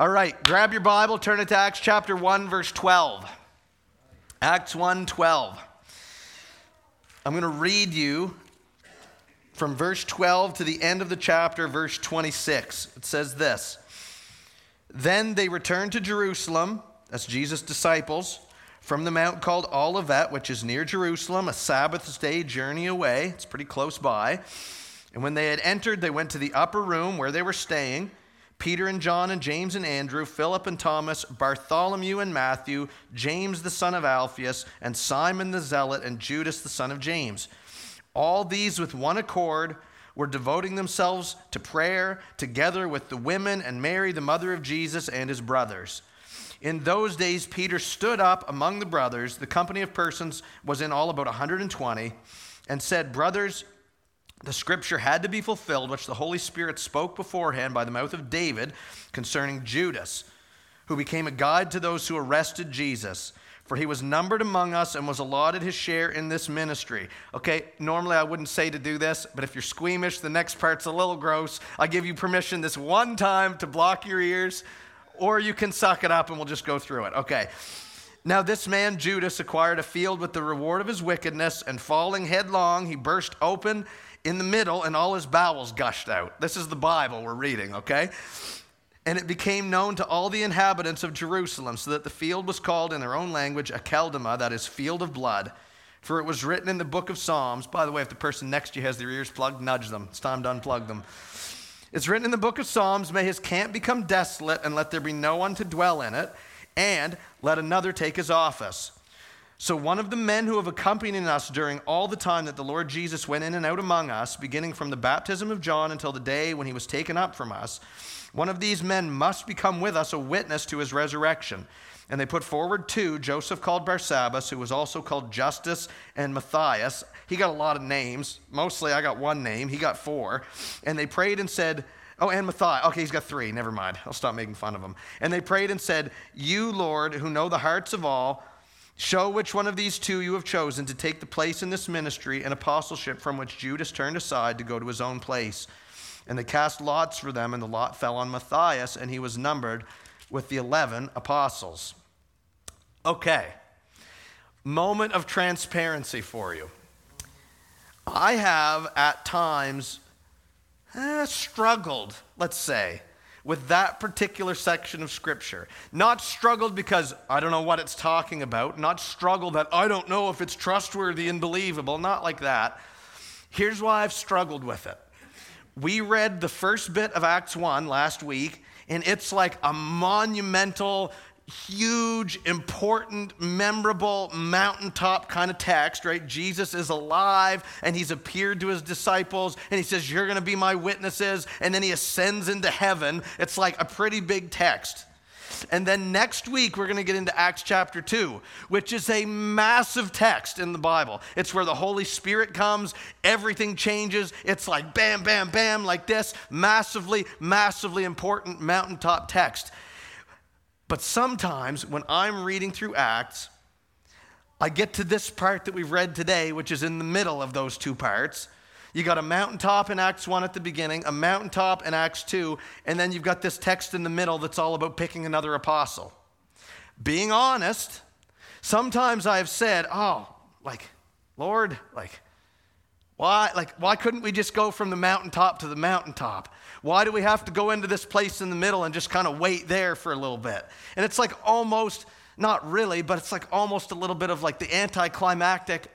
All right, grab your Bible, turn it to Acts chapter 1, verse 12. Acts 1, 12. I'm going to read you from verse 12 to the end of the chapter, verse 26. It says this. Then they returned to Jerusalem, as Jesus' disciples, from the mount called Olivet, which is near Jerusalem, a Sabbath day journey away. It's pretty close by. And when they had entered, they went to the upper room where they were staying, Peter and John and James and Andrew, Philip and Thomas, Bartholomew and Matthew, James the son of Alphaeus, and Simon the Zealot, and Judas the son of James. All these with one accord were devoting themselves to prayer, together with the women and Mary, the mother of Jesus, and his brothers. In those days, Peter stood up among the brothers. The company of persons was in all about 120, and said, Brothers, the scripture had to be fulfilled, which the Holy Spirit spoke beforehand by the mouth of David concerning Judas, who became a guide to those who arrested Jesus. For he was numbered among us and was allotted his share in this ministry. Okay, normally I wouldn't say to do this, but if you're squeamish, the next part's a little gross. I give you permission this one time to block your ears, or you can suck it up and we'll just go through it. Okay. Now this man Judas acquired a field with the reward of his wickedness, and falling headlong, he burst open in the middle, and all his bowels gushed out. This is the Bible we're reading, okay? And it became known to all the inhabitants of Jerusalem, so that the field was called in their own language Akeldama, that is, field of blood, for it was written in the book of Psalms. By the way, if the person next to you has their ears plugged, nudge them. It's time to unplug them. It's written in the book of Psalms, may his camp become desolate, and let there be no one to dwell in it, and let another take his office. So one of the men who have accompanied us during all the time that the Lord Jesus went in and out among us, beginning from the baptism of John until the day when he was taken up from us, one of these men must become with us a witness to his resurrection. And they put forward two, Joseph called Barsabbas, who was also called Justus, and Matthias. He got a lot of names. Mostly I got one name. He got four. And they prayed and said, and Matthias. Okay, he's got three. Never mind. I'll stop making fun of him. And they prayed and said, You, Lord, who know the hearts of all, show which one of these two you have chosen to take the place in this ministry and apostleship from which Judas turned aside to go to his own place. And they cast lots for them, and the lot fell on Matthias, and he was numbered with the 11 apostles. Okay, moment of transparency for you. I have at times struggled, let's say, with that particular section of Scripture. Not struggled because I don't know what it's talking about. Not struggled that I don't know if it's trustworthy and believable. Not like that. Here's why I've struggled with it. We read the first bit of Acts 1 last week, and it's like a monumental, huge, important, memorable, mountaintop kind of text, right? Jesus is alive, and he's appeared to his disciples, and he says, you're going to be my witnesses, and then he ascends into heaven. It's like a pretty big text. And then next week, we're going to get into Acts chapter 2, which is a massive text in the Bible. It's where the Holy Spirit comes, everything changes. It's like bam, bam, bam, like this. Massively, massively important mountaintop text. But sometimes when I'm reading through Acts, I get to this part that we've read today, which is in the middle of those two parts. You got a mountaintop in Acts 1 at the beginning, a mountaintop in Acts 2, and then you've got this text in the middle that's all about picking another apostle. Being honest, sometimes I have said, Lord, why couldn't we just go from the mountaintop to the mountaintop? Why do we have to go into this place in the middle and just kind of wait there for a little bit? And it's like almost, not really, but it's like almost a little bit of like the anticlimactic,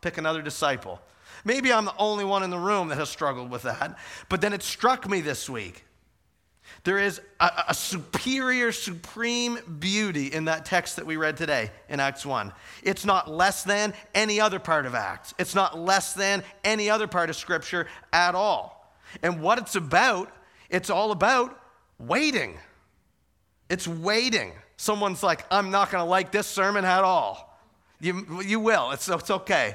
pick another disciple. Maybe I'm the only one in the room that has struggled with that. But then it struck me this week. There is a superior, supreme beauty in that text that we read today in Acts 1. It's not less than any other part of Acts. It's not less than any other part of Scripture at all. And what it's all about waiting. It's waiting. Someone's like, I'm not going to like this sermon at all. You will. It's okay.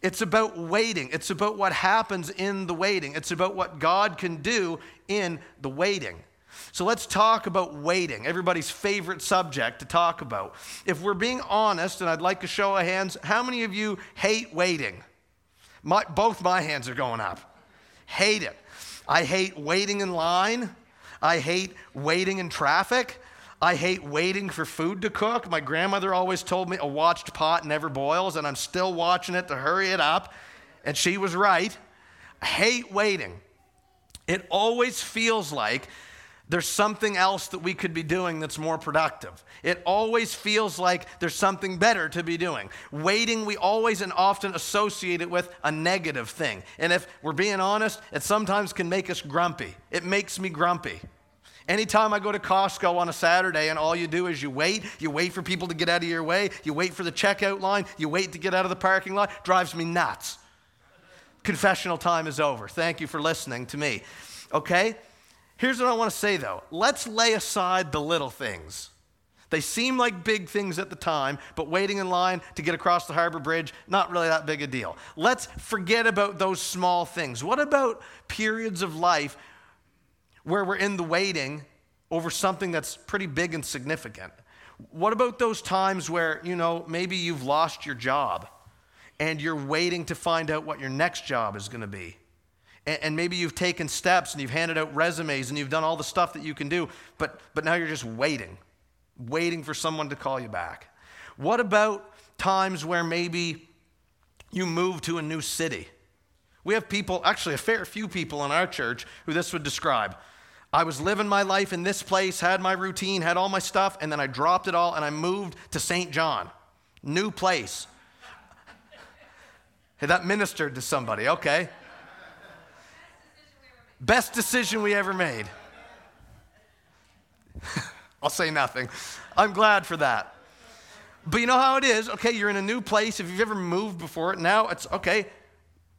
It's about waiting. It's about what happens in the waiting. It's about what God can do in the waiting. So let's talk about waiting, everybody's favorite subject to talk about. If we're being honest, and I'd like a show of hands, how many of you hate waiting? Both my hands are going up. Hate it. I hate waiting in line. I hate waiting in traffic. I hate waiting for food to cook. My grandmother always told me a watched pot never boils, and I'm still watching it to hurry it up. And she was right. I hate waiting. It always feels like there's something else that we could be doing that's more productive. It always feels like there's something better to be doing. Waiting, we always and often associate it with a negative thing. And if we're being honest, it sometimes can make us grumpy. It makes me grumpy. Anytime I go to Costco on a Saturday and all you do is you wait for people to get out of your way, you wait for the checkout line, you wait to get out of the parking lot, drives me nuts. Confessional time is over. Thank you for listening to me. Okay? Here's what I want to say, though. Let's lay aside the little things. They seem like big things at the time, but waiting in line to get across the Harbor Bridge, not really that big a deal. Let's forget about those small things. What about periods of life where we're in the waiting over something that's pretty big and significant? What about those times where, maybe you've lost your job and you're waiting to find out what your next job is going to be? And maybe you've taken steps and you've handed out resumes and you've done all the stuff that you can do, but now you're just waiting for someone to call you back. What about times where maybe you move to a new city? We have people, actually a fair few people in our church who this would describe. I was living my life in this place, had my routine, had all my stuff, and then I dropped it all and I moved to St. John. New place. Hey, that ministered to somebody, okay. Best decision we ever made. I'll say nothing. I'm glad for that. But you know how it is. Okay, you're in a new place. If you've ever moved before, now it's okay.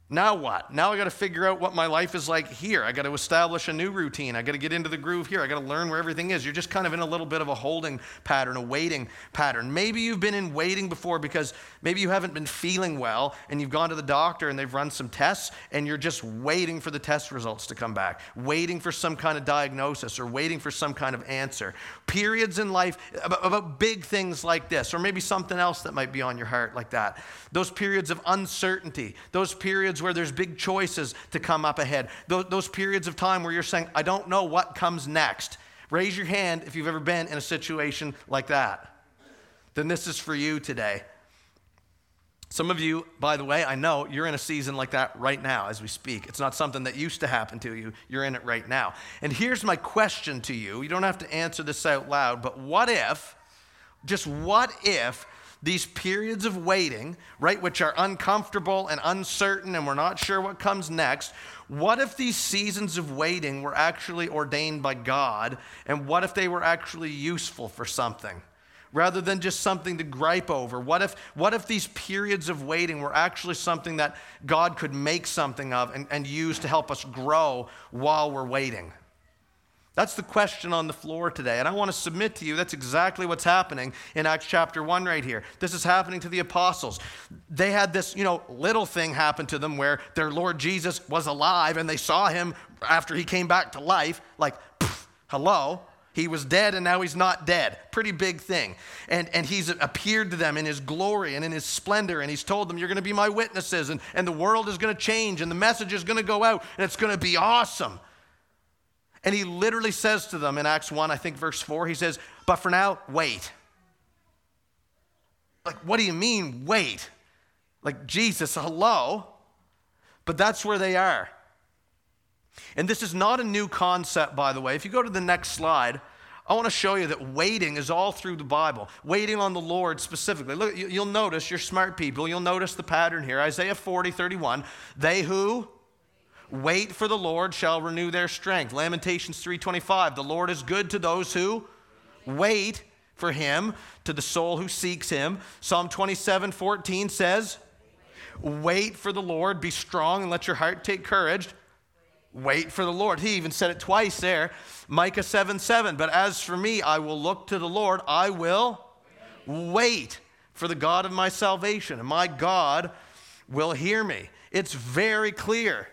Now what? Now I got to figure out what my life is like here. I got to establish a new routine. I got to get into the groove here. I got to learn where everything is. You're just kind of in a little bit of a holding pattern, a waiting pattern. Maybe you've been in waiting before because maybe you haven't been feeling well and you've gone to the doctor and they've run some tests and you're just waiting for the test results to come back, waiting for some kind of diagnosis or waiting for some kind of answer. Periods in life about big things like this, or maybe something else that might be on your heart like that. Those periods of uncertainty, those periods where there's big choices to come up ahead. Those periods of time where you're saying, I don't know what comes next. Raise your hand if you've ever been in a situation like that. Then this is for you today. Some of you, by the way, I know you're in a season like that right now as we speak. It's not something that used to happen to you. You're in it right now. And here's my question to you. You don't have to answer this out loud, but what if these periods of waiting, right, which are uncomfortable and uncertain and we're not sure what comes next, what if these seasons of waiting were actually ordained by God, and what if they were actually useful for something rather than just something to gripe over? What if these periods of waiting were actually something that God could make something of and use to help us grow while we're waiting? That's the question on the floor today, and I want to submit to you that's exactly what's happening in Acts chapter 1 right here. This is happening to the apostles. They had this, little thing happen to them where their Lord Jesus was alive, and they saw him after he came back to life, like, hello. He was dead, and now he's not dead. Pretty big thing. And he's appeared to them in his glory and in his splendor, and he's told them, you're going to be my witnesses, and the world is going to change, and the message is going to go out, and it's going to be awesome. And he literally says to them in Acts 1, I think verse 4, he says, but for now, wait. Like, what do you mean, wait? Like, Jesus, hello? But that's where they are. And this is not a new concept, by the way. If you go to the next slide, I want to show you that waiting is all through the Bible. Waiting on the Lord specifically. Look, you'll notice, you're smart people, you'll notice the pattern here. Isaiah 40:31, they who... wait for the Lord shall renew their strength. Lamentations 3:25, the Lord is good to those who wait for him, to the soul who seeks him. Psalm 27:14 says, wait for the Lord, be strong and let your heart take courage. Wait for the Lord. He even said it twice there. Micah 7:7, but as for me, I will look to the Lord. I will wait for the God of my salvation, and my God will hear me. It's very clear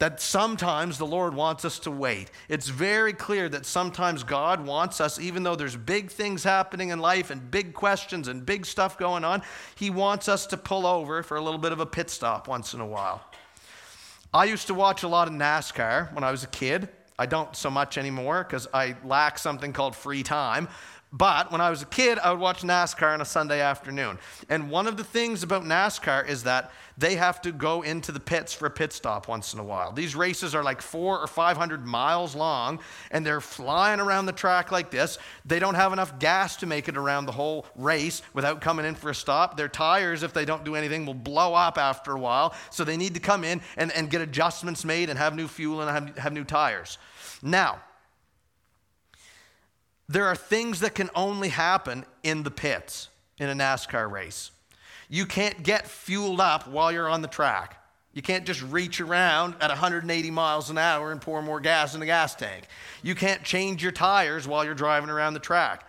that sometimes the Lord wants us to wait. It's very clear that sometimes God wants us, even though there's big things happening in life and big questions and big stuff going on, he wants us to pull over for a little bit of a pit stop once in a while. I used to watch a lot of NASCAR when I was a kid. I don't so much anymore because I lack something called free time. But when I was a kid, I would watch NASCAR on a Sunday afternoon. And one of the things about NASCAR is that they have to go into the pits for a pit stop once in a while. These races are like 400 or 500 miles long, and they're flying around the track like this. They don't have enough gas to make it around the whole race without coming in for a stop. Their tires, if they don't do anything, will blow up after a while. So they need to come in and get adjustments made and have new fuel and have new tires. Now, there are things that can only happen in the pits in a NASCAR race. You can't get fueled up while you're on the track. You can't just reach around at 180 miles an hour and pour more gas in the gas tank. You can't change your tires while you're driving around the track.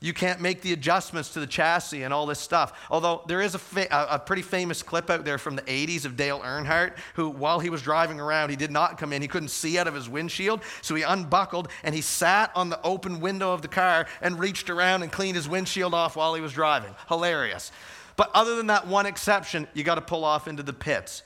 You can't make the adjustments to the chassis and all this stuff. Although there is a pretty famous clip out there from the 80s of Dale Earnhardt, who while he was driving around, he did not come in. He couldn't see out of his windshield, so he unbuckled and he sat on the open window of the car and reached around and cleaned his windshield off while he was driving. Hilarious. But other than that one exception, you got to pull off into the pits.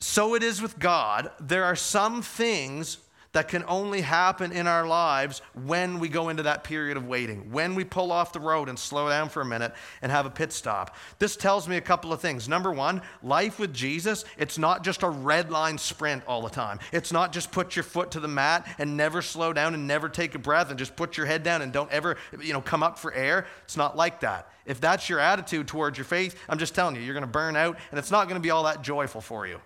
So it is with God. There are some things that can only happen in our lives when we go into that period of waiting, when we pull off the road and slow down for a minute and have a pit stop. This tells me a couple of things. Number one, life with Jesus, it's not just a red line sprint all the time. It's not just put your foot to the mat and never slow down and never take a breath and just put your head down and don't ever, come up for air. It's not like that. If that's your attitude towards your faith, I'm just telling you, you're going to burn out and it's not going to be all that joyful for you.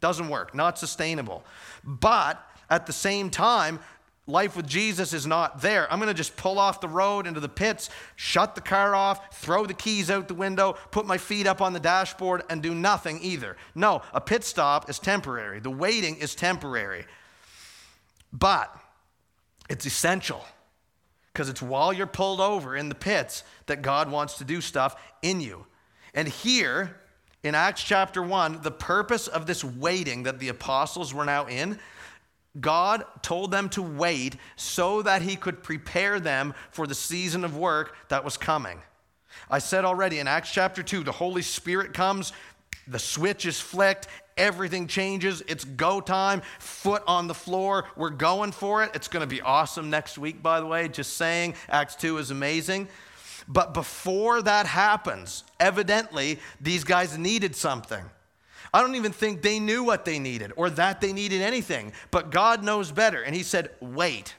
Doesn't work, not sustainable. But at the same time, life with Jesus is not there. I'm going to just pull off the road into the pits, shut the car off, throw the keys out the window, put my feet up on the dashboard, and do nothing either. No, a pit stop is temporary. The waiting is temporary. But it's essential because it's while you're pulled over in the pits that God wants to do stuff in you. And here in Acts chapter 1, the purpose of this waiting that the apostles were now in, God told them to wait so that he could prepare them for the season of work that was coming. I said already in Acts chapter 2, the Holy Spirit comes, the switch is flicked, everything changes, it's go time, foot on the floor, we're going for it. It's going to be awesome next week, by the way, just saying. Acts 2 is amazing. But before that happens, evidently, these guys needed something. I don't even think they knew what they needed or that they needed anything, but God knows better. And he said, wait,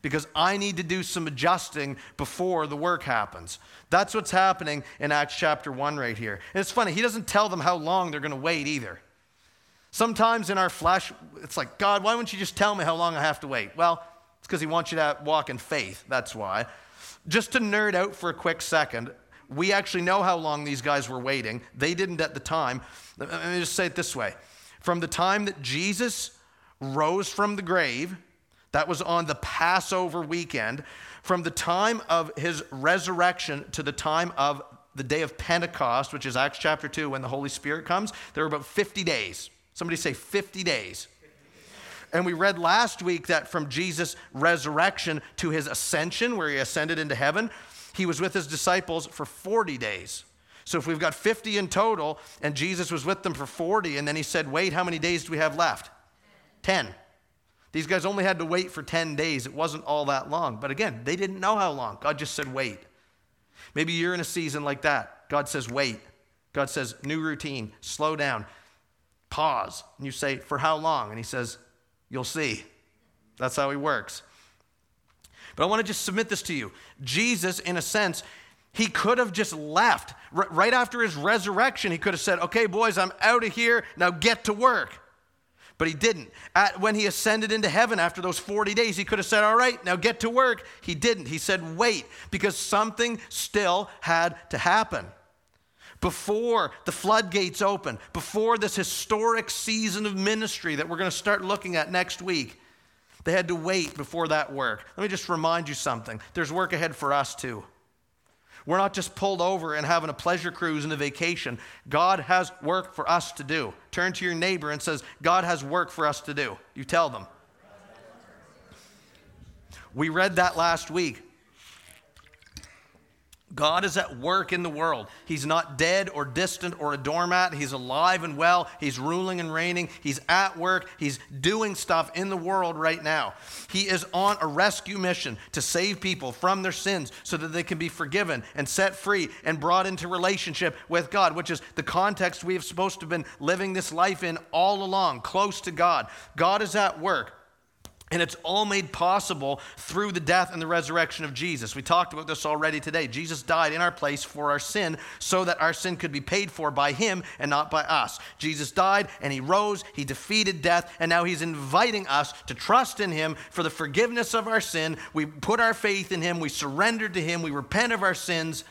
because I need to do some adjusting before the work happens. That's what's happening in Acts chapter 1 right here. And it's funny, he doesn't tell them how long they're going to wait either. Sometimes in our flesh, it's like, God, why won't you just tell me how long I have to wait? Well, it's because he wants you to walk in faith, that's why. Just to nerd out for a quick second, we actually know how long these guys were waiting. They didn't at the time. Let me just say it this way. From the time that Jesus rose from the grave, that was on the Passover weekend, from the time of his resurrection to the time of the day of Pentecost, which is Acts chapter 2, when the Holy Spirit comes, there were about 50 days. Somebody say 50 days. And we read last week that from Jesus' resurrection to his ascension, where he ascended into heaven, he was with his disciples for 40 days. So if we've got 50 in total, and Jesus was with them for 40, and then he said, wait, how many days do we have left? 10. These guys only had to wait for 10 days. It wasn't all that long. But again, they didn't know how long. God just said, wait. Maybe you're in a season like that. God says, wait. God says, new routine, slow down, pause. And you say, for how long? And he says, you'll see. That's how he works. But I want to just submit this to you. Jesus, in a sense, he could have just left. Right after his resurrection, he could have said, okay, boys, I'm out of here. Now get to work. But he didn't. When he ascended into heaven after those 40 days, he could have said, all right, now get to work. He didn't. He said, wait, because something still had to happen. Before the floodgates open, before this historic season of ministry that we're going to start looking at next week, they had to wait before that work. Let me just remind you something. There's work ahead for us too. We're not just pulled over and having a pleasure cruise and a vacation. God has work for us to do. Turn to your neighbor and says, God has work for us to do. You tell them. We read that last week. God is at work in the world. He's not dead or distant or a doormat. He's alive and well. He's ruling and reigning. He's at work. He's doing stuff in the world right now. He is on a rescue mission to save people from their sins so that they can be forgiven and set free and brought into relationship with God, which is the context we have supposed to have been living this life in all along, close to God. God is at work. And it's all made possible through the death and the resurrection of Jesus. We talked about this already today. Jesus died in our place for our sin so that our sin could be paid for by him and not by us. Jesus died and he rose, he defeated death, and now he's inviting us to trust in him for the forgiveness of our sin. We put our faith in him, we surrendered to him, we repent of our sins,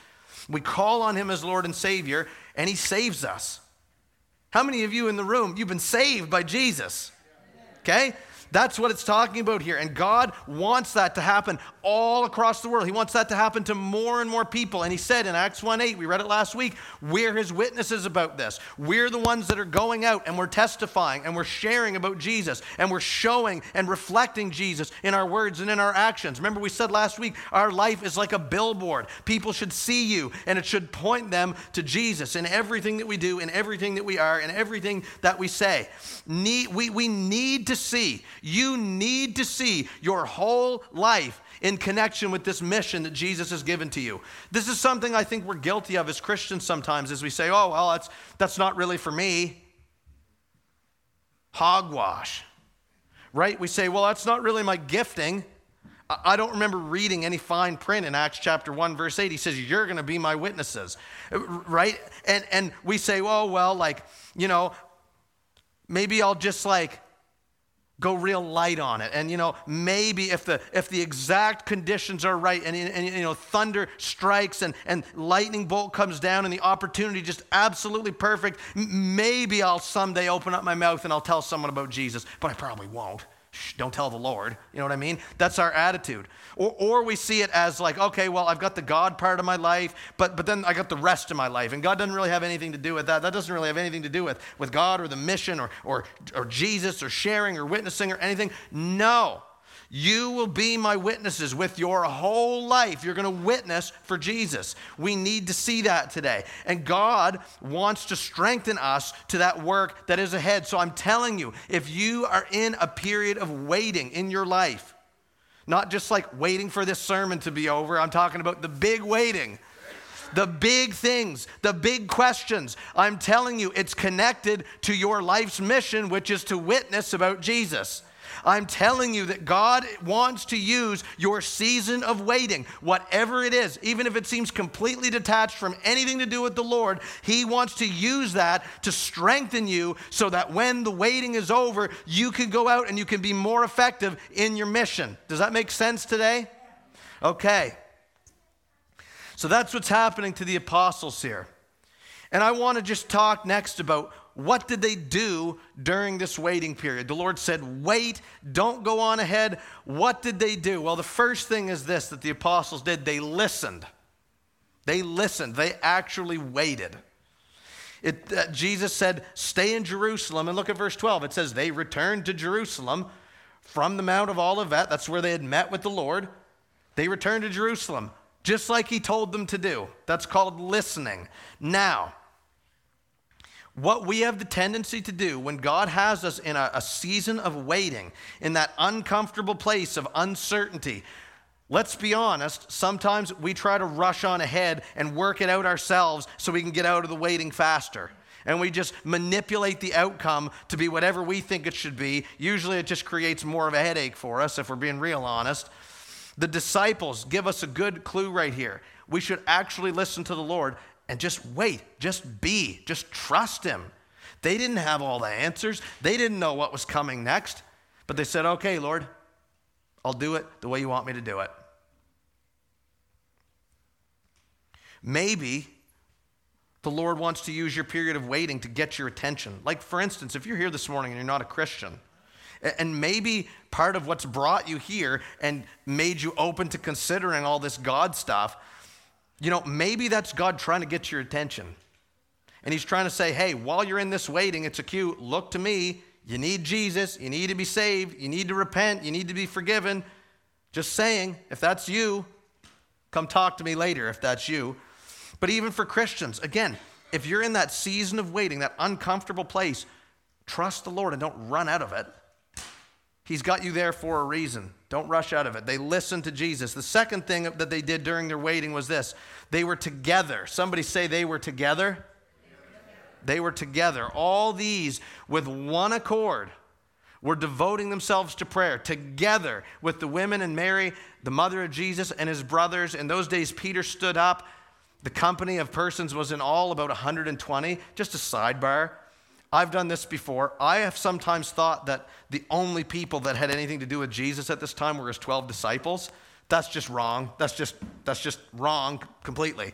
we call on him as Lord and Savior, and he saves us. How many of you in the room, you've been saved by Jesus? Okay? That's what it's talking about here. And God wants that to happen all across the world. He wants that to happen to more and more people. And he said in Acts 1:8, we read it last week, we're his witnesses about this. We're the ones that are going out and we're testifying and we're sharing about Jesus and we're showing and reflecting Jesus in our words and in our actions. Remember we said last week, our life is like a billboard. People should see you and it should point them to Jesus in everything that we do, in everything that we are, in everything that we say. We need to see. You need to see your whole life in connection with this mission that Jesus has given to you. This is something I think we're guilty of as Christians sometimes, as we say, oh, well, that's not really for me. Hogwash, right? We say, well, that's not really my gifting. I don't remember reading any fine print in Acts chapter 1, verse 8. He says, you're going to be my witnesses, right? And we say, oh, well, like, you know, maybe I'll just like, go real light on it. And, you know, maybe if the exact conditions are right and you know, thunder strikes and lightning bolt comes down and the opportunity just absolutely perfect, maybe I'll someday open up my mouth and I'll tell someone about Jesus, but I probably won't. Shh, don't tell the Lord. You know what I mean? That's our attitude. Or we see it as like, okay, well, I've got the God part of my life, but then I got the rest of my life. And God doesn't really have anything to do with that. That doesn't really have anything to do with God or the mission or Jesus or sharing or witnessing or anything. No. You will be my witnesses with your whole life. You're going to witness for Jesus. We need to see that today. And God wants to strengthen us to that work that is ahead. So I'm telling you, if you are in a period of waiting in your life, not just like waiting for this sermon to be over, I'm talking about the big waiting, the big things, the big questions. I'm telling you, it's connected to your life's mission, which is to witness about Jesus. I'm telling you that God wants to use your season of waiting, whatever it is, even if it seems completely detached from anything to do with the Lord, he wants to use that to strengthen you so that when the waiting is over, you can go out and you can be more effective in your mission. Does that make sense today? Okay. So that's what's happening to the apostles here. And I want to just talk next about what did they do during this waiting period? The Lord said, wait, don't go on ahead. What did they do? Well, the first thing is this that the apostles did. They listened. They listened. They actually waited. Jesus said, stay in Jerusalem. And look at verse 12. It says, they returned to Jerusalem from the Mount of Olivet. That's where they had met with the Lord. They returned to Jerusalem, just like he told them to do. That's called listening. Now, what we have the tendency to do when God has us in a season of waiting, in that uncomfortable place of uncertainty, let's be honest, sometimes we try to rush on ahead and work it out ourselves so we can get out of the waiting faster. And we just manipulate the outcome to be whatever we think it should be. Usually it just creates more of a headache for us, if we're being real honest. The disciples give us a good clue right here. We should actually listen to the Lord and just wait, just be, just trust him. They didn't have all the answers. They didn't know what was coming next. But they said, okay, Lord, I'll do it the way you want me to do it. Maybe the Lord wants to use your period of waiting to get your attention. Like, for instance, if you're here this morning and you're not a Christian, and maybe part of what's brought you here and made you open to considering all this God stuff, you know, maybe that's God trying to get your attention. And he's trying to say, hey, while you're in this waiting, it's a cue, look to me. You need Jesus. You need to be saved. You need to repent. You need to be forgiven. Just saying, if that's you, Come talk to me later if that's you. But even for Christians, again, if you're in that season of waiting, that uncomfortable place, trust the Lord and don't run out of it. He's got you there for a reason. Don't rush out of it. They listened to Jesus. The second thing that they did during their waiting was this. They were together. Somebody say they were together. They were together. All these with one accord were devoting themselves to prayer together with the women and Mary, the mother of Jesus, and his brothers. In those days, Peter stood up. The company of persons was in all about 120. Just a sidebar. I've done this before. I have sometimes thought that the only people that had anything to do with Jesus at this time were his 12 disciples. That's just wrong. That's just wrong completely.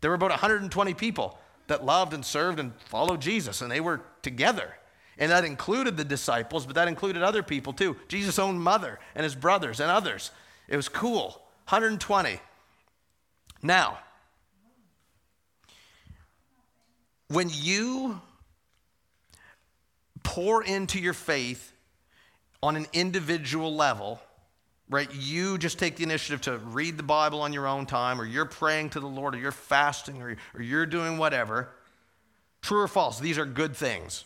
There were about 120 people that loved and served and followed Jesus, and they were together. And that included the disciples, but that included other people too. Jesus' own mother and his brothers and others. It was cool. 120. Now, when you pour into your faith on an individual level, right? You just take the initiative to read the Bible on your own time, or you're praying to the Lord, or you're fasting, or you're doing whatever. True or false? These are good things.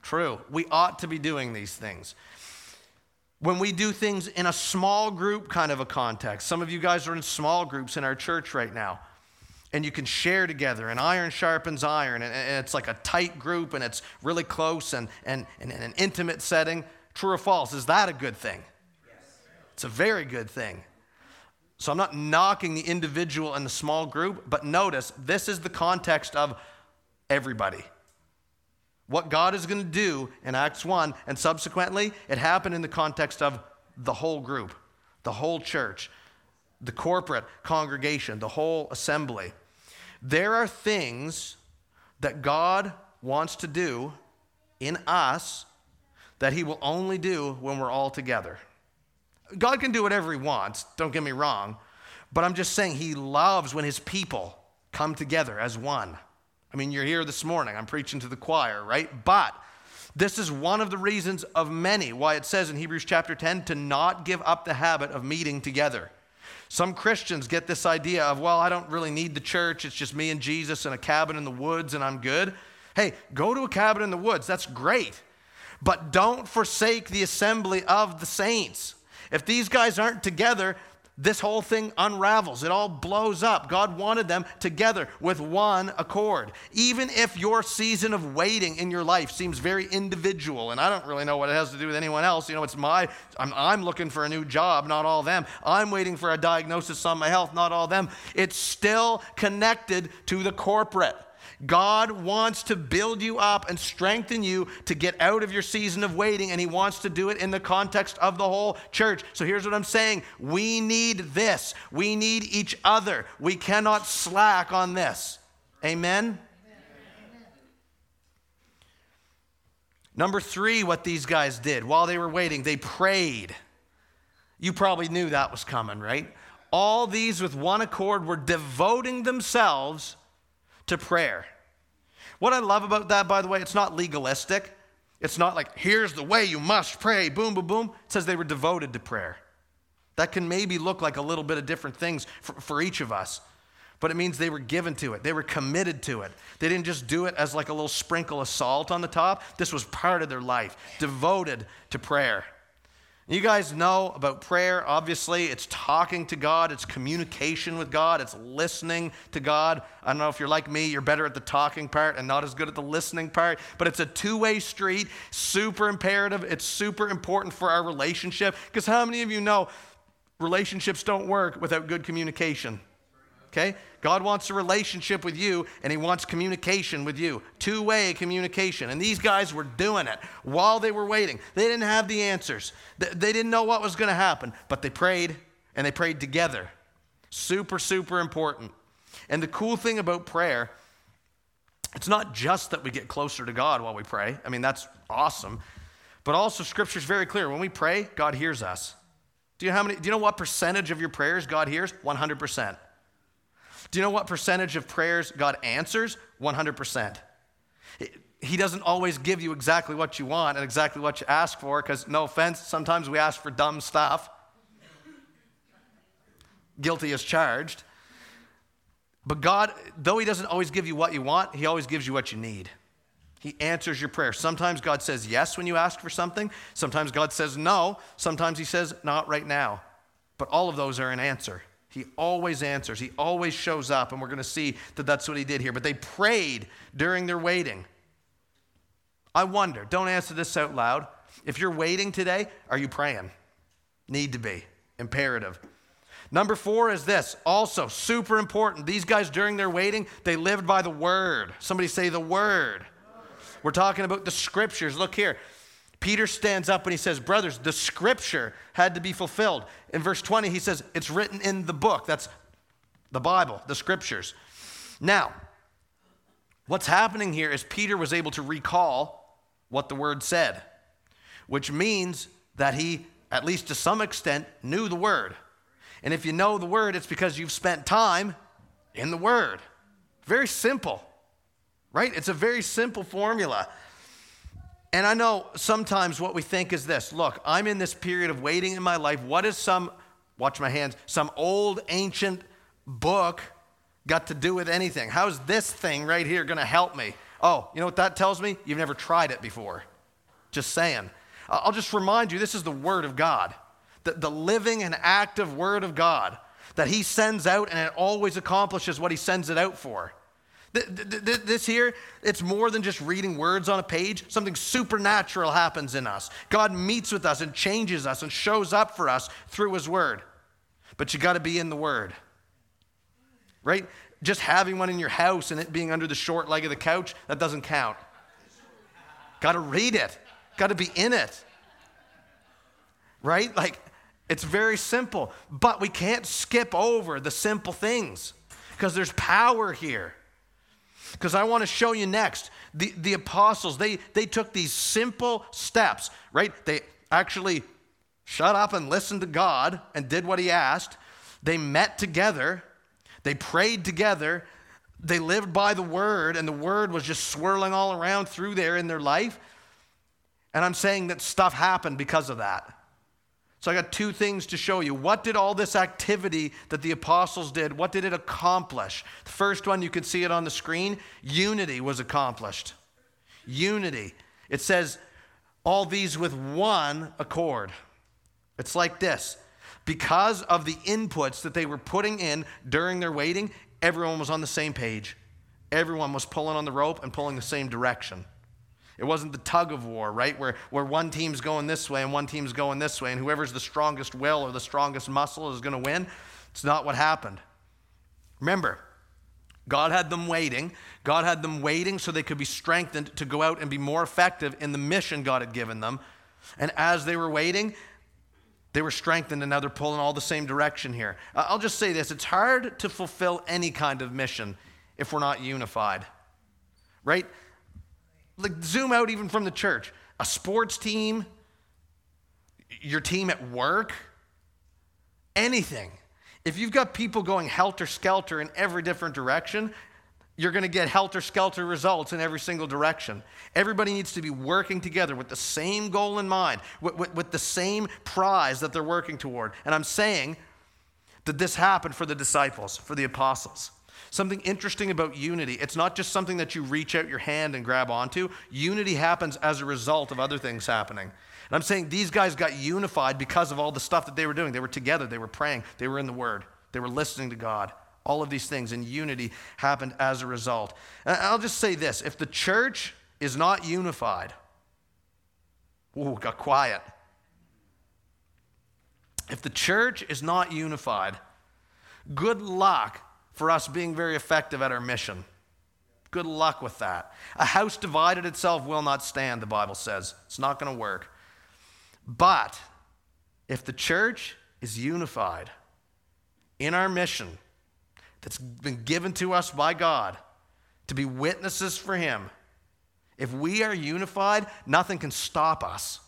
True. We ought to be doing these things. When we do things in a small group kind of a context, some of you guys are in small groups in our church right now. And you can share together, and iron sharpens iron, and it's like a tight group, and it's really close, and in an intimate setting. True or false? Is that a good thing? Yes. It's a very good thing. So I'm not knocking the individual and the small group, but notice this is the context of everybody. What God is going to do in Acts 1, and subsequently, it happened in the context of the whole group, the whole church, the corporate congregation, the whole assembly. There are things that God wants to do in us that he will only do when we're all together. God can do whatever he wants, don't get me wrong, but I'm just saying he loves when his people come together as one. I mean, you're here this morning, I'm preaching to the choir, right? But this is one of the reasons of many why it says in Hebrews chapter 10 to not give up the habit of meeting together. Some Christians get this idea of, well, I don't really need the church. It's just me and Jesus in a cabin in the woods and I'm good. Hey, go to a cabin in the woods. That's great. But don't forsake the assembly of the saints. If these guys aren't together, this whole thing unravels. It all blows up. God wanted them together with one accord. Even if your season of waiting in your life seems very individual, and I don't really know what it has to do with anyone else. You know, it's I'm looking for a new job, not all them. I'm waiting for a diagnosis on my health, not all them. It's still connected to the corporate. God wants to build you up and strengthen you to get out of your season of waiting, and he wants to do it in the context of the whole church. So here's what I'm saying. We need this. We need each other. We cannot slack on this. Amen? Amen. Number 3, what these guys did while they were waiting, they prayed. You probably knew that was coming, right? All these with one accord were devoting themselves to prayer. What I love about that, by the way, it's not legalistic. It's not like, here's the way you must pray, boom, boom, boom. It says they were devoted to prayer. That can maybe look like a little bit of different things for each of us, but it means they were given to it. They were committed to it. They didn't just do it as like a little sprinkle of salt on the top. This was part of their life, devoted to prayer. You guys know about prayer, obviously. It's talking to God. It's communication with God. It's listening to God. I don't know if you're like me. You're better at the talking part and not as good at the listening part. But it's a two-way street, super imperative. It's super important for our relationship. Because how many of you know relationships don't work without good communication? Okay? God wants a relationship with you, and he wants communication with you. Two-way communication. And these guys were doing it while they were waiting. They didn't have the answers. They didn't know what was going to happen, but they prayed, and they prayed together. Super, super important. And the cool thing about prayer, it's not just that we get closer to God while we pray. I mean, that's awesome. But also, Scripture's very clear. When we pray, God hears us. Do you know what percentage of your prayers God hears? 100%. Do you know what percentage of prayers God answers? 100%. He doesn't always give you exactly what you want and exactly what you ask for because, no offense, sometimes we ask for dumb stuff. guilty as charged. But God, though he doesn't always give you what you want, he always gives you what you need. He answers your prayer. Sometimes God says yes when you ask for something. Sometimes God says no. Sometimes he says not right now. But all of those are an answer. He always answers. He always shows up, and we're going to see that that's what he did here. But they prayed during their waiting. I wonder, don't answer this out loud. If you're waiting today, are you praying? Need to be. Imperative. Number 4 is this, also super important. These guys during their waiting, they lived by the word. Somebody say the word. We're talking about the scriptures. Look here. Peter stands up and he says, brothers, the scripture had to be fulfilled. In verse 20, he says, it's written in the book. That's the Bible, the scriptures. Now, what's happening here is Peter was able to recall what the word said, which means that he, at least to some extent, knew the word. And if you know the word, it's because you've spent time in the word. Very simple, right? It's a very simple formula. And I know sometimes what we think is this. Look, I'm in this period of waiting in my life. What is some old ancient book got to do with anything? How's this thing right here going to help me? Oh, you know what that tells me? You've never tried it before. Just saying. I'll just remind you, this is the word of God. The living and active word of God that he sends out, and it always accomplishes what he sends it out for. This here, it's more than just reading words on a page. Something supernatural happens in us. God meets with us and changes us and shows up for us through his word. But you got to be in the word, right? Just having one in your house and it being under the short leg of the couch, that doesn't count. Got to read it. Got to be in it, right? Like, it's very simple, but we can't skip over the simple things because there's power here. Because I want to show you next, the apostles, they took these simple steps, right? They actually shut up and listened to God and did what he asked. They met together. They prayed together. They lived by the word, and the word was just swirling all around through there in their life. And I'm saying that stuff happened because of that. So I got 2 things to show you. What did all this activity that the apostles did, what did it accomplish? The first one, you can see it on the screen. Unity was accomplished. Unity. It says, all these with one accord. It's like this. Because of the inputs that they were putting in during their waiting, everyone was on the same page. Everyone was pulling on the rope and pulling the same direction. It wasn't the tug of war, right, where one team's going this way and one team's going this way, and whoever's the strongest will or the strongest muscle is going to win. It's not what happened. Remember, God had them waiting so they could be strengthened to go out and be more effective in the mission God had given them. And as they were waiting, they were strengthened, and now they're pulling all the same direction here. I'll just say this. It's hard to fulfill any kind of mission if we're not unified, right? Like, zoom out even from the church. A sports team, your team at work, anything. If you've got people going helter-skelter in every different direction, you're going to get helter-skelter results in every single direction. Everybody needs to be working together with the same goal in mind, with the same prize that they're working toward. And I'm saying that this happened for the disciples, for the apostles. Something interesting about unity, it's not just something that you reach out your hand and grab onto. Unity happens as a result of other things happening. And I'm saying these guys got unified because of all the stuff that they were doing. They were together, they were praying, they were in the word, they were listening to God. All of these things in unity happened as a result. And I'll just say this, if the church is not unified, got quiet. If the church is not unified, good luck for us being very effective at our mission. Good luck with that. A house divided itself will not stand, the Bible says. It's not going to work. But if the church is unified in our mission that's been given to us by God to be witnesses for him, if we are unified, nothing can stop us.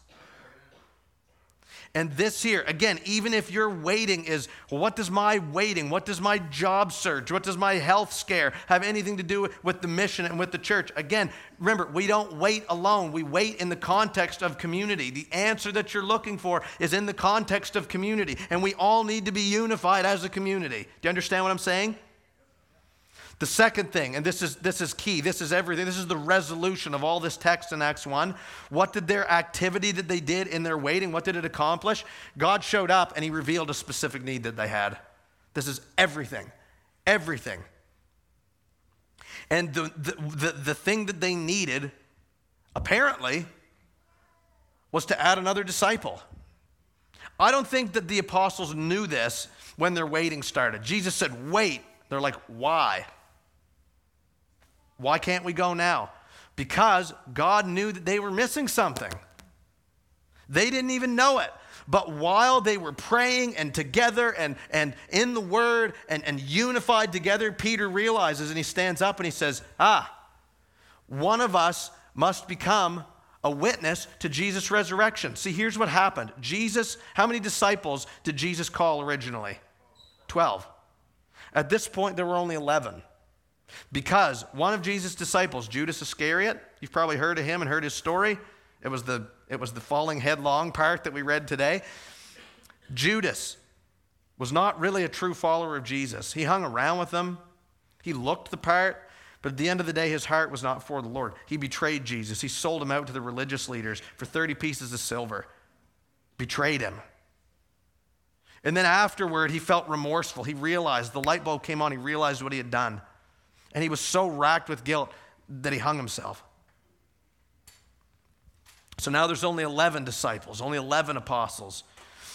And this here, again, even if your waiting is, well, what does my waiting, what does my job search, what does my health scare have anything to do with the mission and with the church? Again, remember, we don't wait alone. We wait in the context of community. The answer that you're looking for is in the context of community, and we all need to be unified as a community. Do you understand what I'm saying? The second thing, and this is key, this is everything, this is the resolution of all this text in Acts 1. What did their activity that they did in their waiting, what did it accomplish? God showed up and he revealed a specific need that they had. This is everything, everything. And the thing that they needed, apparently, was to add another disciple. I don't think that the apostles knew this when their waiting started. Jesus said, wait. They're like, why? Why can't we go now? Because God knew that they were missing something. They didn't even know it. But while they were praying and together and in the word and unified together, Peter realizes and he stands up and he says, one of us must become a witness to Jesus' resurrection. See, here's what happened. Jesus, how many disciples did Jesus call originally? 12. At this point, there were only 11 because one of Jesus' disciples, Judas Iscariot, you've probably heard of him and heard his story. It was the falling headlong part that we read today. Judas was not really a true follower of Jesus. He hung around with them. He looked the part, but at the end of the day, his heart was not for the Lord. He betrayed Jesus. He sold him out to the religious leaders for 30 pieces of silver, betrayed him. And then afterward, he felt remorseful. He realized, the light bulb came on, he realized what he had done. And he was so racked with guilt that he hung himself. So now there's only 11 disciples, only 11 apostles,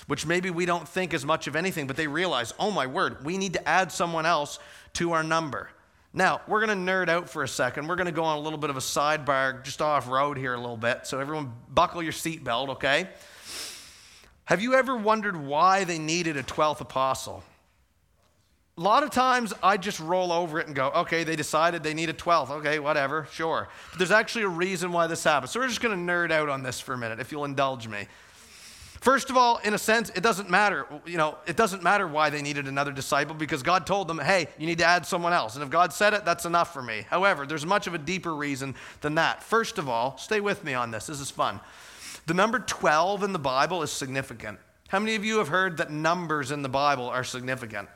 which maybe we don't think as much of anything, but they realize, oh my word, we need to add someone else to our number. Now, we're going to nerd out for a second. We're going to go on a little bit of a sidebar, just off-road here a little bit. So everyone buckle your seatbelt, okay? Have you ever wondered why they needed a 12th apostle? A lot of times I just roll over it and go, okay, they decided they need a 12th. Okay, whatever, sure. But there's actually a reason why this happens. So we're just going to nerd out on this for a minute, if you'll indulge me. First of all, in a sense, it doesn't matter. You know, it doesn't matter why they needed another disciple because God told them, hey, you need to add someone else. And if God said it, that's enough for me. However, there's much of a deeper reason than that. First of all, stay with me on this. This is fun. The number 12 in the Bible is significant. How many of you have heard that numbers in the Bible are significant?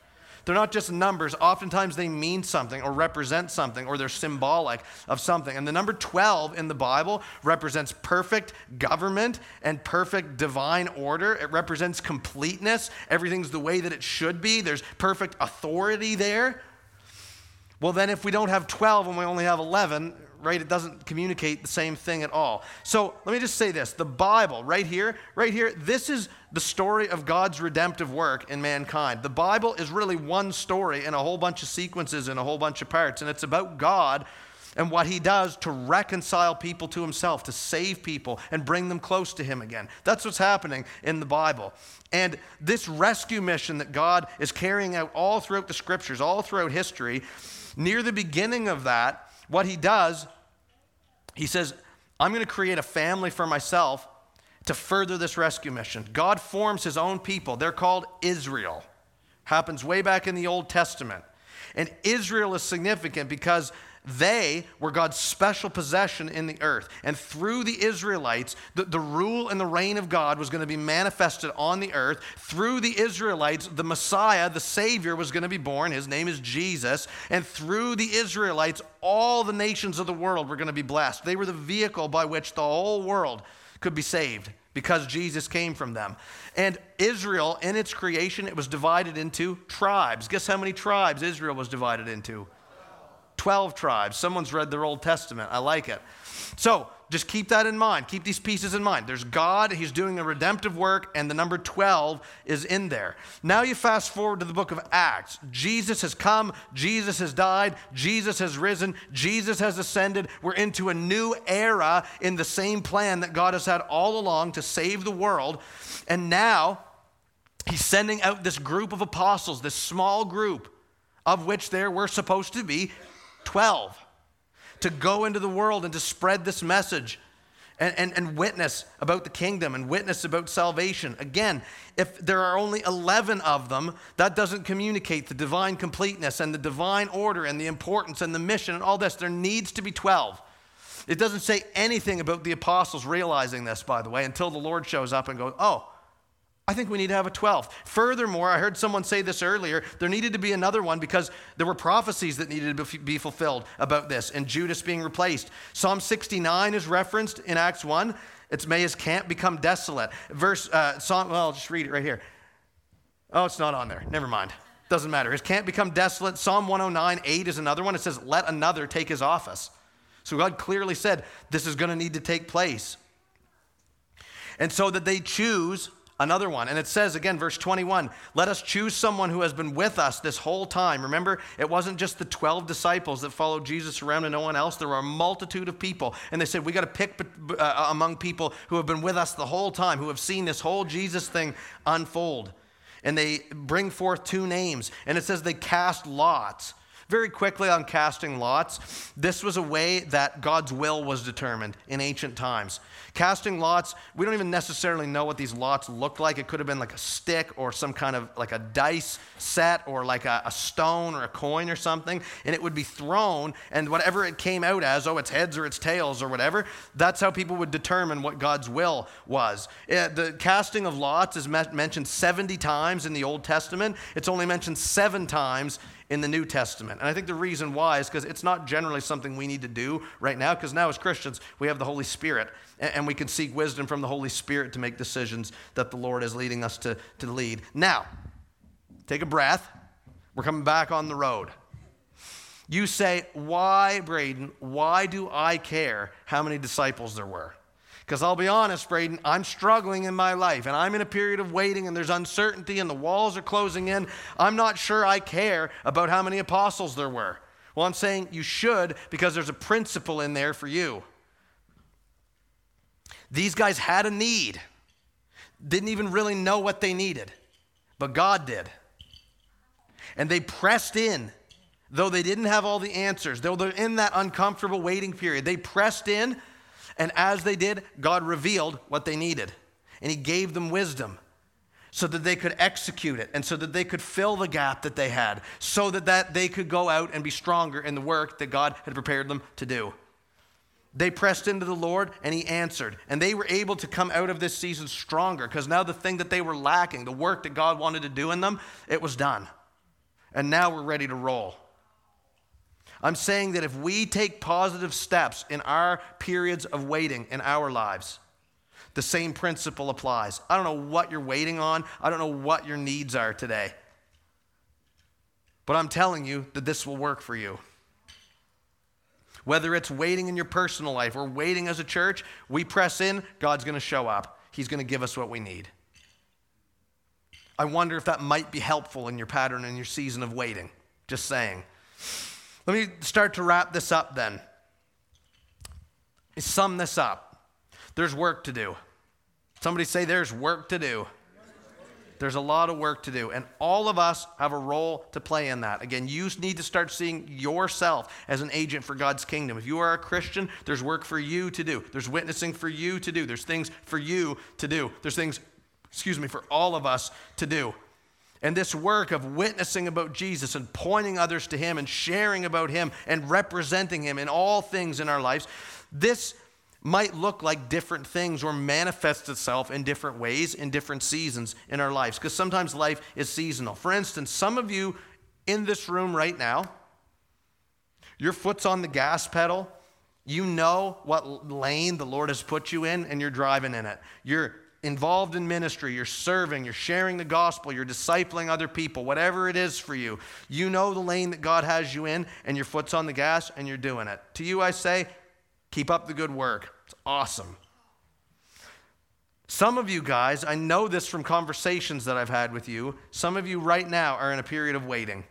They're not just numbers. Oftentimes they mean something or represent something or they're symbolic of something. And the number 12 in the Bible represents perfect government and perfect divine order. It represents completeness. Everything's the way that it should be. There's perfect authority there. Well, then if we don't have 12 and we only have 11, right, it doesn't communicate the same thing at all. So let me just say this. The Bible right here, this is the story of God's redemptive work in mankind. The Bible is really one story in a whole bunch of sequences and a whole bunch of parts, and it's about God and what he does to reconcile people to himself, to save people and bring them close to him again. That's what's happening in the Bible. And this rescue mission that God is carrying out all throughout the scriptures, all throughout history, near the beginning of that, what he does, he says, I'm going to create a family for myself to further this rescue mission. God forms his own people. They're called Israel. Happens way back in the Old Testament. And Israel is significant because they were God's special possession in the earth. And through the Israelites, the rule and the reign of God was going to be manifested on the earth. Through the Israelites, the Messiah, the Savior, was going to be born. His name is Jesus. And through the Israelites, all the nations of the world were going to be blessed. They were the vehicle by which the whole world could be saved because Jesus came from them. And Israel, in its creation, it was divided into tribes. Guess how many tribes Israel was divided into? 12 tribes. Someone's read their Old Testament. I like it. So just keep that in mind. Keep these pieces in mind. There's God. He's doing a redemptive work, and the number 12 is in there. Now you fast forward to the book of Acts. Jesus has come. Jesus has died. Jesus has risen. Jesus has ascended. We're into a new era in the same plan that God has had all along to save the world. And now he's sending out this group of apostles, this small group, of which there were supposed to be 12, to go into the world and to spread this message. and witness about the kingdom and witness about salvation. Again, if there are only 11 of them, that doesn't communicate the divine completeness and the divine order and the importance and the mission and all this. There needs to be 12. It doesn't say anything about the apostles realizing this, by the way, until the Lord shows up and goes, oh, I think we need to have a 12th. Furthermore, I heard someone say this earlier, there needed to be another one because there were prophecies that needed to be fulfilled about this and Judas being replaced. Psalm 69 is referenced in Acts 1. It's may his camp become desolate. I'll just read it right here. Oh, it's not on there. Never mind. Doesn't matter. His camp become desolate. Psalm 109:8 is another one. It says, let another take his office. So God clearly said, this is going to need to take place. And so that they choose another one. And it says, again, verse 21, let us choose someone who has been with us this whole time. Remember, it wasn't just the 12 disciples that followed Jesus around and no one else. There were a multitude of people. And they said, we got to pick among people who have been with us the whole time, who have seen this whole Jesus thing unfold. And they bring forth two names. And it says they cast lots. Very quickly on casting lots, this was a way that God's will was determined in ancient times. Casting lots, we don't even necessarily know what these lots looked like. It could have been like a stick or some kind of like a dice set or like a stone or a coin or something, and it would be thrown, and whatever it came out as, oh, it's heads or it's tails or whatever, that's how people would determine what God's will was. The casting of lots is mentioned 70 times in the Old Testament. It's only mentioned 7 times in the New Testament. And I think the reason why is because it's not generally something we need to do right now, because now as Christians, we have the Holy Spirit and we can seek wisdom from the Holy Spirit to make decisions that the Lord is leading us to lead. Now, take a breath. We're coming back on the road. You say, why, Braden, why do I care how many disciples there were? Because I'll be honest, Braden, I'm struggling in my life and I'm in a period of waiting and there's uncertainty and the walls are closing in. I'm not sure I care about how many apostles there were. Well, I'm saying you should, because there's a principle in there for you. These guys had a need. Didn't even really know what they needed, but God did. And they pressed in, though they didn't have all the answers, though they're in that uncomfortable waiting period. They pressed in. And as they did, God revealed what they needed. And he gave them wisdom so that they could execute it and so that they could fill the gap that they had, so that they could go out and be stronger in the work that God had prepared them to do. They pressed into the Lord and he answered. And they were able to come out of this season stronger, because now the thing that they were lacking, the work that God wanted to do in them, it was done. And now we're ready to roll. I'm saying that if we take positive steps in our periods of waiting in our lives, the same principle applies. I don't know what you're waiting on. I don't know what your needs are today. But I'm telling you that this will work for you. Whether it's waiting in your personal life or waiting as a church, we press in, God's going to show up. He's going to give us what we need. I wonder if that might be helpful in your pattern and your season of waiting. Just saying. Let me start to wrap this up then. Sum this up. There's work to do. Somebody say there's work to do. There's a lot of work to do. And all of us have a role to play in that. Again, you need to start seeing yourself as an agent for God's kingdom. If you are a Christian, there's work for you to do. There's witnessing for you to do. There's things for you to do. There's things, for all of us to do. And this work of witnessing about Jesus and pointing others to him and sharing about him and representing him in all things in our lives, this might look like different things or manifest itself in different ways in different seasons in our lives, because sometimes life is seasonal. For instance, some of you in this room right now, your foot's on the gas pedal. You know what lane the Lord has put you in, and you're driving in it. You're involved in ministry, you're serving, you're sharing the gospel, you're discipling other people, whatever it is for you. You know the lane that God has you in, and your foot's on the gas, and you're doing it. To you, I say, keep up the good work. It's awesome. Some of you guys, I know this from conversations that I've had with you, some of you right now are in a period of waiting.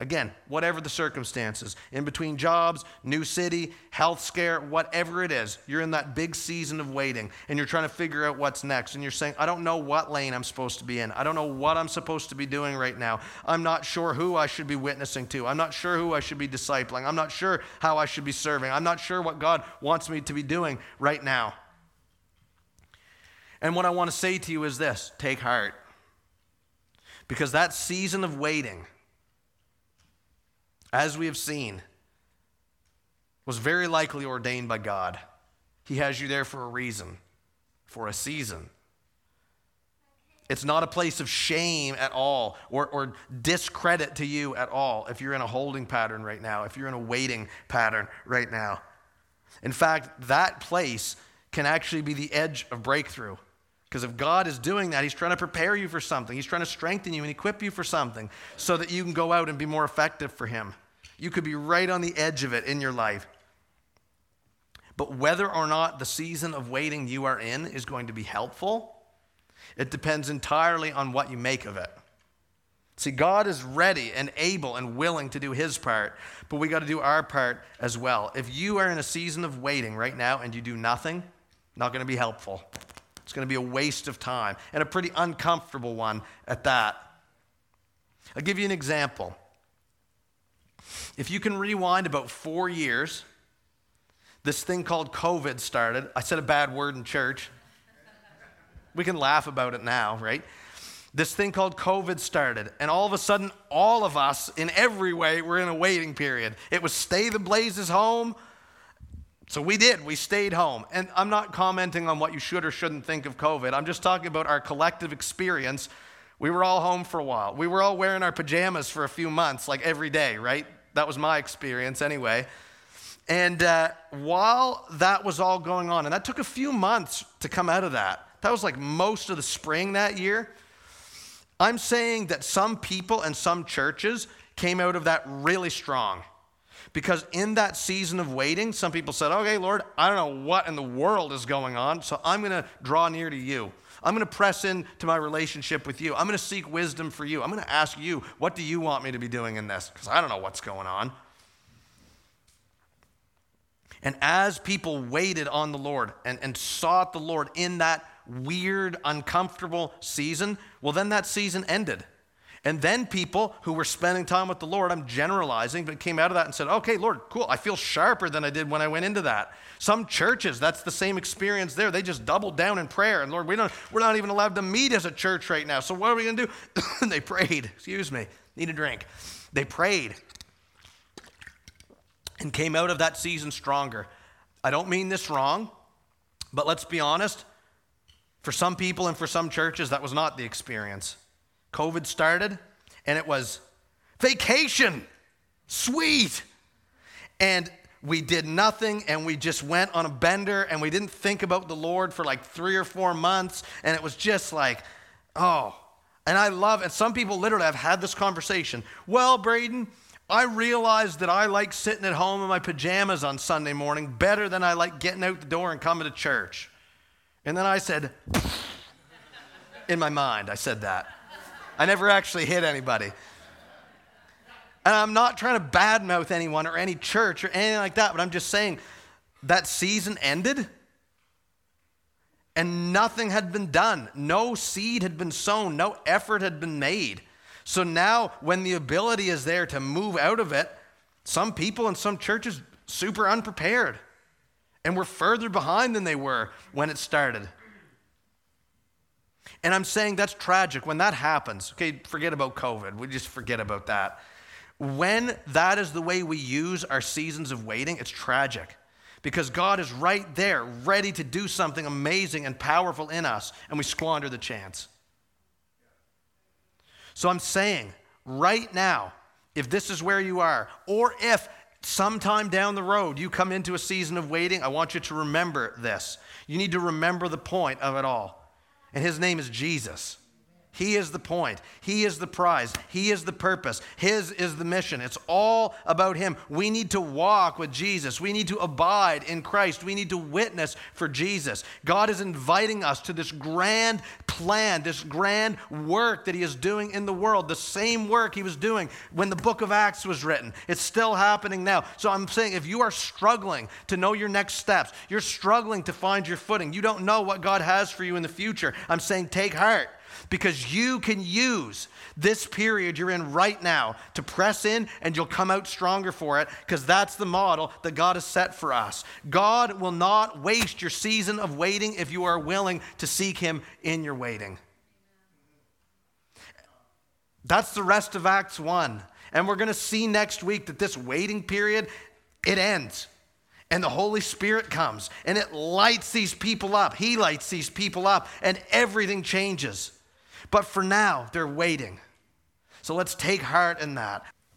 Again, whatever the circumstances, in between jobs, new city, health scare, whatever it is, you're in that big season of waiting and you're trying to figure out what's next. And you're saying, I don't know what lane I'm supposed to be in. I don't know what I'm supposed to be doing right now. I'm not sure who I should be witnessing to. I'm not sure who I should be discipling. I'm not sure how I should be serving. I'm not sure what God wants me to be doing right now. And what I want to say to you is this, take heart. Because that season of waiting, as we have seen, was very likely ordained by God. He has you there for a reason, for a season. It's not a place of shame at all or discredit to you at all if you're in a holding pattern right now, if you're in a waiting pattern right now. In fact, that place can actually be the edge of breakthrough. Because if God is doing that, he's trying to prepare you for something. He's trying to strengthen you and equip you for something so that you can go out and be more effective for him. You could be right on the edge of it in your life. But whether or not the season of waiting you are in is going to be helpful, it depends entirely on what you make of it. See, God is ready and able and willing to do his part, but we got to do our part as well. If you are in a season of waiting right now and you do nothing, not going to be helpful. It's going to be a waste of time and a pretty uncomfortable one at that. I'll give you an example. If you can rewind about 4 years, this thing called COVID started. I said a bad word in church. We can laugh about it now, right? This thing called COVID started, and all of a sudden, all of us, in every way, were in a waiting period. It was stay the blazes home. So we did. We stayed home. And I'm not commenting on what you should or shouldn't think of COVID. I'm just talking about our collective experience. We were all home for a while. We were all wearing our pajamas for a few months, like every day, right? That was my experience anyway. And while that was all going on, and that took a few months to come out of that. That was like most of the spring that year. I'm saying that some people and some churches came out of that really strong. Because in that season of waiting, some people said, okay, Lord, I don't know what in the world is going on, so I'm going to draw near to you. I'm going to press into my relationship with you. I'm going to seek wisdom for you. I'm going to ask you, what do you want me to be doing in this? Because I don't know what's going on. And as people waited on the Lord and sought the Lord in that weird, uncomfortable season, well, then that season ended. And then people who were spending time with the Lord, I'm generalizing, but came out of that and said, okay, Lord, cool, I feel sharper than I did when I went into that. Some churches, that's the same experience there. They just doubled down in prayer. And Lord, we're not even allowed to meet as a church right now. So what are we going to do? And they prayed. Excuse me. Need a drink. They prayed and came out of that season stronger. I don't mean this wrong, but let's be honest. For some people and for some churches, that was not the experience. COVID started, and it was vacation, sweet. And we did nothing, and we just went on a bender, and we didn't think about the Lord for like 3 or 4 months, and it was just like, oh. And I love, and some people literally have had this conversation. Well, Braden, I realized that I like sitting at home in my pajamas on Sunday morning better than I like getting out the door and coming to church. And then I said, in my mind, I said that. I never actually hit anybody. And I'm not trying to badmouth anyone or any church or anything like that, but I'm just saying that season ended and nothing had been done. No seed had been sown. No effort had been made. So now when the ability is there to move out of it, some people in some churches super unprepared and were further behind than they were when it started. And I'm saying that's tragic. When that happens, okay, forget about COVID. We just forget about that. When that is the way we use our seasons of waiting, it's tragic because God is right there, ready to do something amazing and powerful in us, and we squander the chance. So I'm saying right now, if this is where you are, or if sometime down the road you come into a season of waiting, I want you to remember this. You need to remember the point of it all. And his name is Jesus. He is the point. He is the prize. He is the purpose. His is the mission. It's all about him. We need to walk with Jesus. We need to abide in Christ. We need to witness for Jesus. God is inviting us to this grand plan, this grand work that he is doing in the world, the same work he was doing when the book of Acts was written. It's still happening now. So I'm saying if you are struggling to know your next steps, you're struggling to find your footing, you don't know what God has for you in the future, I'm saying take heart. Because you can use this period you're in right now to press in, and you'll come out stronger for it, because that's the model that God has set for us. God will not waste your season of waiting if you are willing to seek him in your waiting. That's the rest of Acts 1. And we're going to see next week that this waiting period, it ends. And the Holy Spirit comes, and it lights these people up. He lights these people up, and everything changes. But for now, they're waiting. So let's take heart in that.